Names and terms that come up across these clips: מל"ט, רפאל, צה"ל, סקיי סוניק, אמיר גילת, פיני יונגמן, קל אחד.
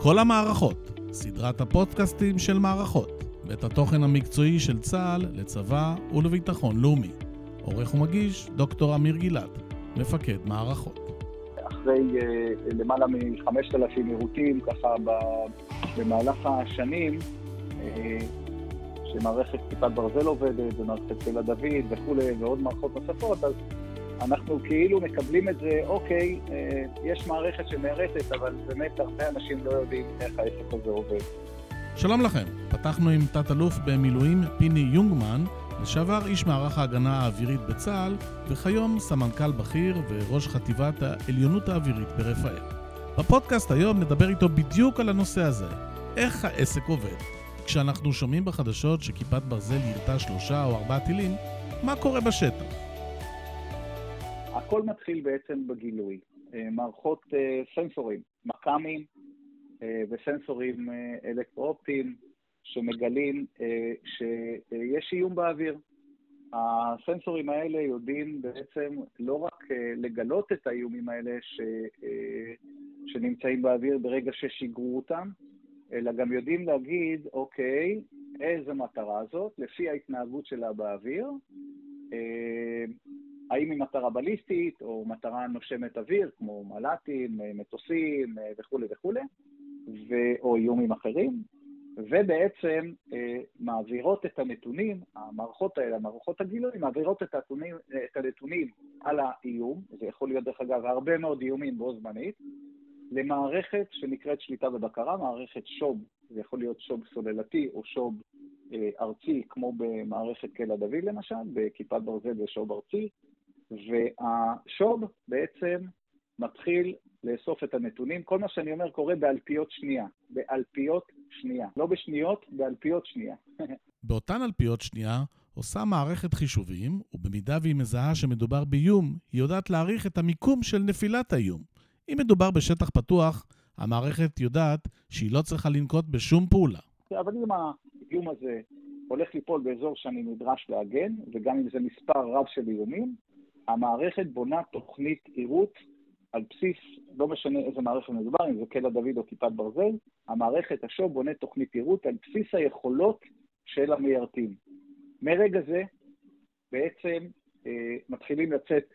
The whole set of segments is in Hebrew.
כל המערכות, סדרת הפודקאסטים של מערכות, ואת התוכן המקצועי של צה"ל לצבא ולביטחון לאומי. עורך ומגיש, דוקטור אמיר גילת, מפקד מערכות. אחרי למעלה מ-5,000 עירותים, ככה במהלך השנים, שמערכת כיפת ברזל עובדת, ומערכת תל דוד וכולי, ועוד מערכות נוספות, אז אנחנו כאילו מקבלים את זה, אוקיי, יש מערכת שמערצת, אבל באמת הרבה אנשים לא יודעים איך העסק הזה עובד. שלום לכם, פתחנו עם תת-אלוף במילואים פיני יונגמן, לשעבר איש מערך ההגנה האווירית בצה"ל, וכיום סמנכ"ל בכיר וראש חטיבת העליונות האווירית ברפאל. בפודקאסט היום נדבר איתו בדיוק על הנושא הזה, איך העסק עובד. כשאנחנו שומעים בחדשות שכיפת ברזל ירתה 3 או 4 טילים, מה קורה בשטח? הכל מתחיל בעצם בגילוי. מערכות סנסורים, מקמים וסנסורים אלקטרואופטיים שמגלים שיש איום באוויר. הסנסורים האלה יודעים בעצם לא רק לגלות את האיומים האלה שנמצאים באוויר ברגע ששיגרו אותם, אלא גם יודעים להגיד, אוקיי, איזה מטרה זאת, לפי ההתנהגות שלה באוויר, האם היא מטרה בליסטית או מטרה נושמת אוויר, כמו מל"טים, מטוסים וכו' וכו', או איומים אחרים, ובעצם מעבירות את הנתונים, המערכות האלה, המערכות הגילוי, מעבירות את הנתונים על האיום, זה יכול להיות דרך אגב הרבה מאוד איומים בו זמנית, למערכת שנקראת שליטה ובקרה, מערכת שוב, זה יכול להיות שוב סוללתי או שוב ארצי, כמו במערכת קל אחד למשל, בכיפת ברזל ושוב ארצי, והשוב בעצם מתחיל לאסוף את הנתונים, כל מה שאני אומר קורה באלפיות שנייה, לא בשניות, באלפיות שנייה. באותן אלפיות שנייה עושה מערכת חישובים, ובמידה והיא מזהה שמדובר באיום, היא יודעת להעריך את המיקום של נפילת האיום. אם מדובר בשטח פתוח, המערכת יודעת שהיא לא צריכה לנקוט בשום פעולה. אבל אם האיום הזה הולך ליפול באזור שאני נדרש להגן, וגם אם זה מספר רב של איומים, המערכת בונה תוכנית עירות על בסיס, לא משנה איזה מערכת מדובר, אם זה קלע דוד או כיפת ברזל, המערכת השוב בונה תוכנית עירות על בסיס היכולות של המיירטים. מרגע זה בעצם מתחילים לצאת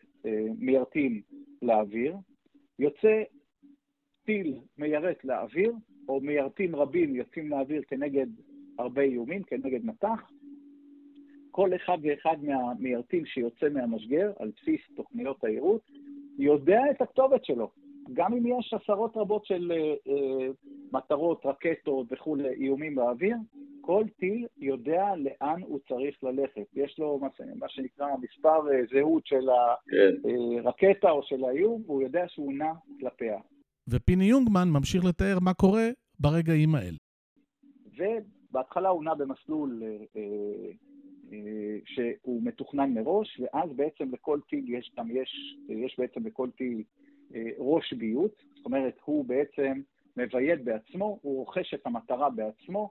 מיירטים לאוויר, יוצא טיל מיירט לאוויר, או מיירטים רבים יוצאים לאוויר כנגד הרבה איומים, כנגד מטח. כל אחד ואחד מהמיירטים שיוצא מהמשגר, על בסיס תוכניות העירות, יודע את הכתובת שלו. גם אם יש עשרות רבות של מטרות, רקטות וכו' איומים באוויר, כל טיל יודע לאן הוא צריך ללכת. יש לו מה שנקרא מספר זהות של הרקטה או של האיום, והוא יודע שהוא נע כלפיה. ופיני יונגמן ממשיך לתאר מה קורה ברגעים האלה. ובהתחלה הוא נע במסלול שהוא מתוכנן מראש, ואז בעצם לכל טיל יש בעצם לכל טיל ראש ביות, זאת אומרת הוא בעצם מבייד בעצמו, הוא רוכש את המטרה בעצמו,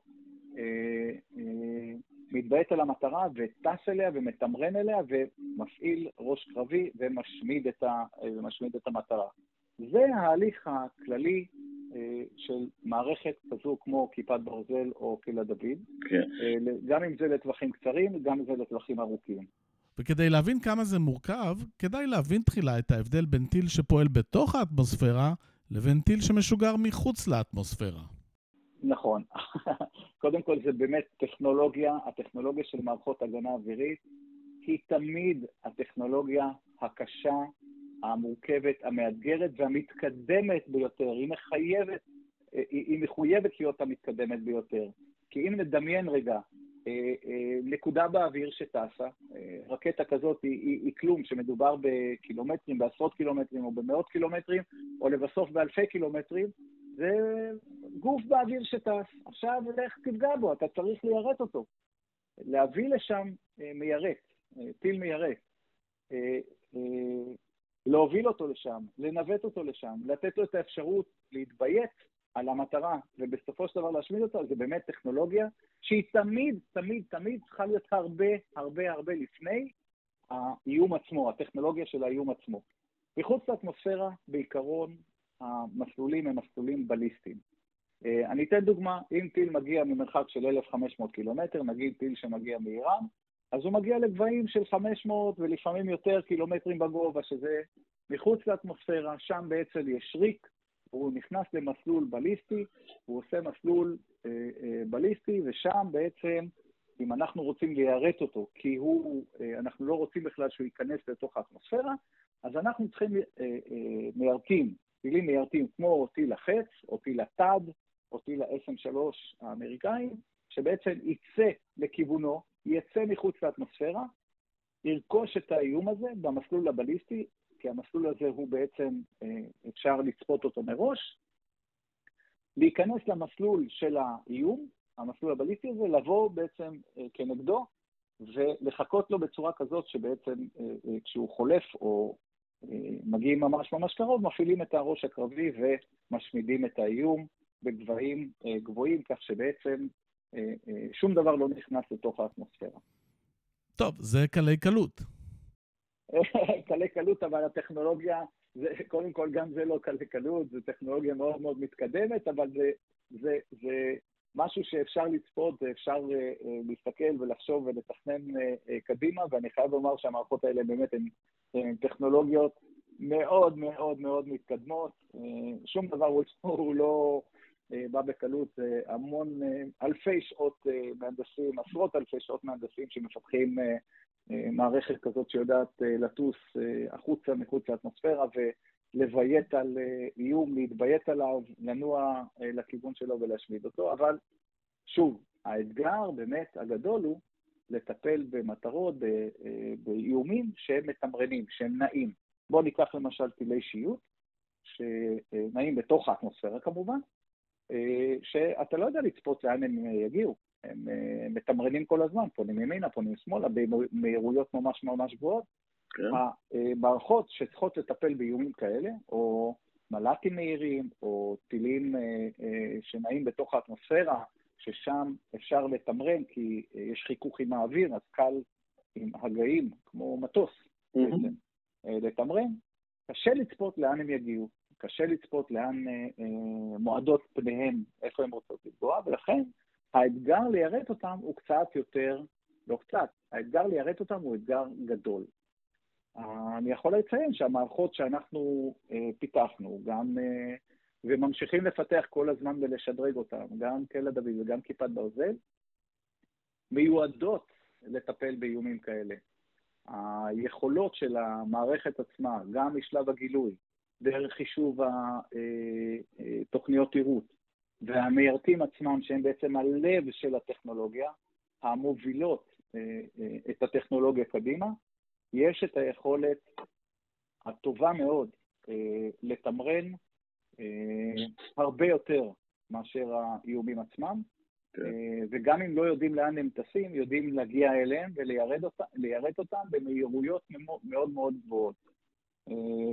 מתבייט על המטרה וטס אליה ומתמרן אליה ומפעיל ראש קרבי ומשמיד את המטרה. זה ההליך הכללי של מערכת כזו כמו כיפת ברזל או קלע דוד, גם אם זה לטווחים קצרים, גם אם זה לטווחים ארוכים. וכדי להבין כמה זה מורכב, כדאי להבין תחילה את ההבדל בין טיל שפועל בתוך האטמוספירה לבין טיל שמשוגר מחוץ לאטמוספירה. נכון. קודם כל זה באמת טכנולוגיה, הטכנולוגיה של מערכות הגנה אווירית, היא תמיד הטכנולוגיה הקשה, המורכבת, המאתגרת והמתקדמת ביותר. היא מחויבת להיות המתקדמת ביותר. כי אם נדמיין רגע, נקודה באוויר שטסה, רקטה כזאת היא כלום שמדובר בקילומטרים, בעשרות קילומטרים או במאות קילומטרים, או לבסוף באלפי קילומטרים, זה גוף באוויר שטס. עכשיו לך תפגע בו, אתה צריך ליירט אותו. להביא לשם מיירט, טיל מיירט, להוביל אותו לשם, לנווט אותו לשם, לתת לו את האפשרות להתביית על המטרה, ובסופו של דבר להשמיד אותה, זה באמת טכנולוגיה שהיא תמיד, תמיד, תמיד צריכה להיות הרבה, הרבה, הרבה לפני האיום עצמו, הטכנולוגיה של האיום עצמו. מחוץ לאטמוספירה, בעיקרון, המסלולים הם מסלולים בליסטיים. אני אתן דוגמה, אם טיל מגיע ממרחק של 1,500 קילומטר, נגיד טיל שמגיע מאיראן, אז הוא מגיע לגבהים של 500 ולפעמים יותר קילומטרים בגובה, שזה מחוץ לאטמוספירה, שם בעצם יש ריק, הוא נכנס למסלול בליסטי, הוא עושה מסלול בליסטי, ושם בעצם, אם אנחנו רוצים ליירט אותו, כי אנחנו לא רוצים בכלל שהוא ייכנס לתוך האטמוספירה, אז אנחנו צריכים מיירטים, טילים מיירטים כמו טיל החץ, או טיל הטד, או טיל ה-SM3 האמריקאים, שבעצם יצא לכיוונו, יצא מחוץ לאטמוספירה, ירכוש את האיום הזה במסלול הבליסטי, כי המסלול הזה הוא בעצם, אפשר לצפות אותו מראש, להיכנס למסלול של האיום, המסלול הבליסטי הזה, לבוא בעצם כנגדו, ולחכות לו בצורה כזאת שבעצם כשהוא חולף או מגיעים ממש ממש קרוב, מפעילים את הראש הקרבי ומשמידים את האיום בגבהים גבוהים, כך שבעצם שום דבר לא נכנס לתוך האטמוספירה. טוב, זה קלי קלות. קלי קלות, אבל הטכנולוגיה, זה, קודם כל גם זה לא קלי קלות, זה טכנולוגיה מאוד מאוד מתקדמת, אבל זה משהו שאפשר לצפות, אפשר להסתכל ולחשוב ולתכנן קדימה, ואני חייב לומר שהמערכות האלה באמת הן טכנולוגיות מאוד מאוד מאוד מתקדמות, שום דבר הוא לא בא בקלות, המון אלפי שעות מהנדסים, עשרות אלפי שעות מהנדסים שמפתחים מערכת כזאת שיודעת לטוס החוצה מחוץ לאטמוספירה ולביית על איום, להתביית עליו, לנוע לכיוון שלו ולהשמיד אותו, אבל שוב, האתגר באמת הגדול הוא לטפל במטרות, באיומים שהם מתמרנים, שהם נעים. בואו ניקח למשל טילי שיוט, שנעים בתוך האטמוספירה כמובן, שאתה לא יודע לצפות לאן הם יגיעו, הם מתמרנים כל הזמן, פונים ימינה, פונים שמאלה, במהירויות ממש ממש גבוהות. המערכות שצריכות לטפל באיומים כאלה, או מלאטים מהירים, או טילים שנעים בתוך האטמוספירה, ששם אפשר לתמרן, כי יש חיכוך עם האוויר, אז קל עם הגאים, כמו מטוס, לתמרן. קשה לצפות לאן הם יגיעו, קשה לצפות לאן מועדות פניהם, איפה הם רוצות לפגוע, ולכן האתגר ליירט אותם הוא קצת יותר, לא קצת, האתגר ליירט אותם הוא אתגר גדול. אני יכול לציין שהמערכות שאנחנו פיתחנו, גם וממשיכים לפתח כל הזמן ולשדרג אותם, גם קל אחד וגם כיפת ברזל, מיועדות לטפל באיומים כאלה. היכולות של המערכת עצמה, גם משלב הגילוי, דרך חישוב תוכניות עירות, והמיירטים עצמם שהם בעצם הלב של הטכנולוגיה, המובילות את הטכנולוגיה קדימה, יש את היכולת הטובה מאוד לתמרן הרבה יותר מאשר האיומים עצמם, וגם אם לא יודעים לאן הם טסים, יודעים להגיע אליהם וליירט אותם במהירויות מאוד מאוד גבוהות.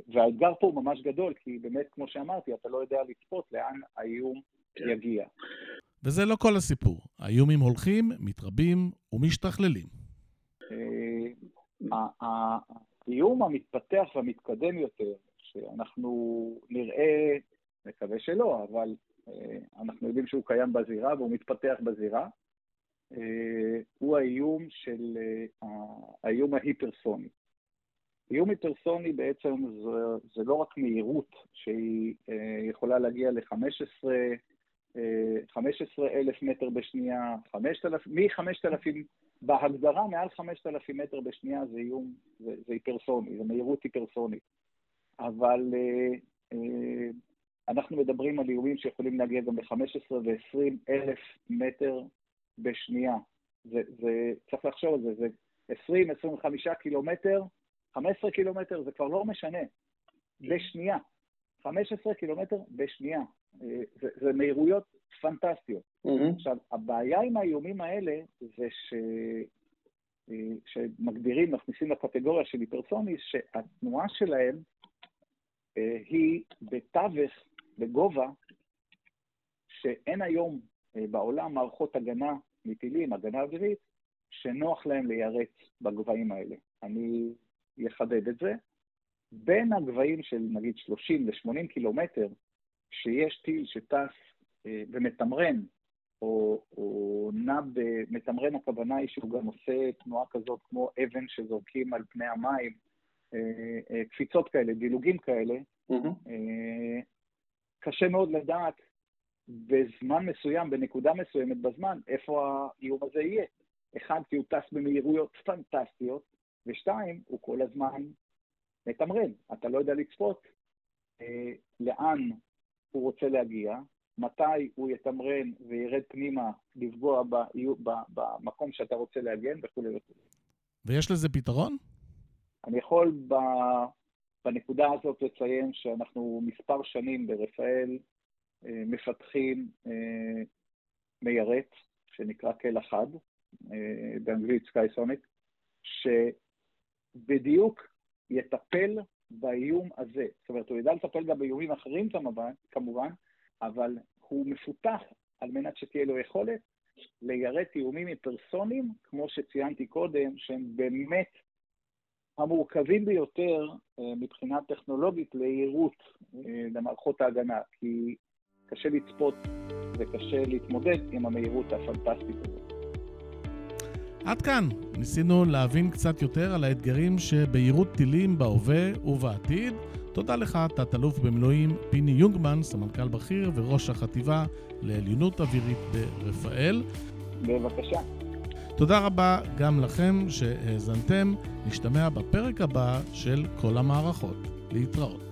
והאתגר פה הוא ממש גדול, כי באמת, כמו שאמרתי, אתה לא יודע לצפות לאן האיום יגיע. וזה לא כל הסיפור. האיומים הולכים, מתרבים ומשתכללים. האיום המתפתח והמתקדם יותר, שאנחנו נראה, מקווה שלא, אבל אנחנו יודעים שהוא קיים בזירה והוא מתפתח בזירה, הוא האיום של האיום ההיפרסוני. איום היפרסוני בעצם זה לא רק מהירות שהיא יכולה להגיע ל-15,000 מטר בשנייה, מ-5,000 בהגדרה מעל 5,000 מטר בשנייה זה איום, זה היפרסוני, זה מהירות היפרסונית. אבל אנחנו מדברים על איומים שיכולים להגיע גם ל-15 ו-20,000 מטר בשנייה. זה צריך לחשוב על זה, זה 20-25 קילומטר, 15 קילומטר זה כבר לא משנה, בשנייה. 15 קילומטר בשנייה. זה מהירויות פנטסטיות. עכשיו, הבעיה עם האיומים האלה זה שמגדירים, מכניסים לקטגוריה של היפרסוני, שהתנועה שלהם היא בתווך, בגובה, שאין היום בעולם מערכות הגנה מטילים, הגנה אווירית, שנוח להם ליירט בגבהים האלה. אני יחדד את זה. בין הגבהים של נגיד 30 ל-80 קילומטר, שיש טיל שטס ומתמרן, או נע במתמרן, הכוונה היא שהוא גם עושה תנועה כזאת כמו אבן שזורקים על פני המים, קפיצות כאלה, דילוגים כאלה, קשה מאוד לדעת בזמן מסוים, בנקודה מסוימת בזמן, איפה האיום הזה יהיה. אחד, כי הוא טס במהירויות פנטסטיות, ושתיים, הוא כל הזמן מתמרן. אתה לא יודע לצפות לאן הוא רוצה להגיע, מתי הוא יתמרן וירד פנימה לפגוע במקום שאתה רוצה להגן וכו' וכו'. ויש לזה פתרון? אני יכול בנקודה הזאת לציין שאנחנו מספר שנים ברפאל מפתחים מיירט שנקרא קל אחד, באנגלית סקיי סוניק, שבדיוק יטפל באיום הזה. זאת אומרת, הוא ידע לטפל גם באיומים אחרים כמובן, אבל הוא מפותח על מנת שתהיה לו יכולת ליירט איומים מפרסונים, כמו שציינתי קודם, שהם באמת המורכבים ביותר מבחינה טכנולוגית ליירוט למערכות ההגנה, כי קשה לצפות וקשה להתמודד עם המהירות הפנטסטית הזאת. עד כאן ניסינו להבין קצת יותר על האתגרים שביירוט טילים בהווה ובעתיד. תודה לך, תת-אלוף במילואים פיני יונגמן, סמנכ"ל בכיר וראש החטיבה לעליונות אווירית ברפאל. בבקשה. תודה רבה גם לכם שהאזנתם. נשתמע בפרק הבא של כל המערכות. להתראות.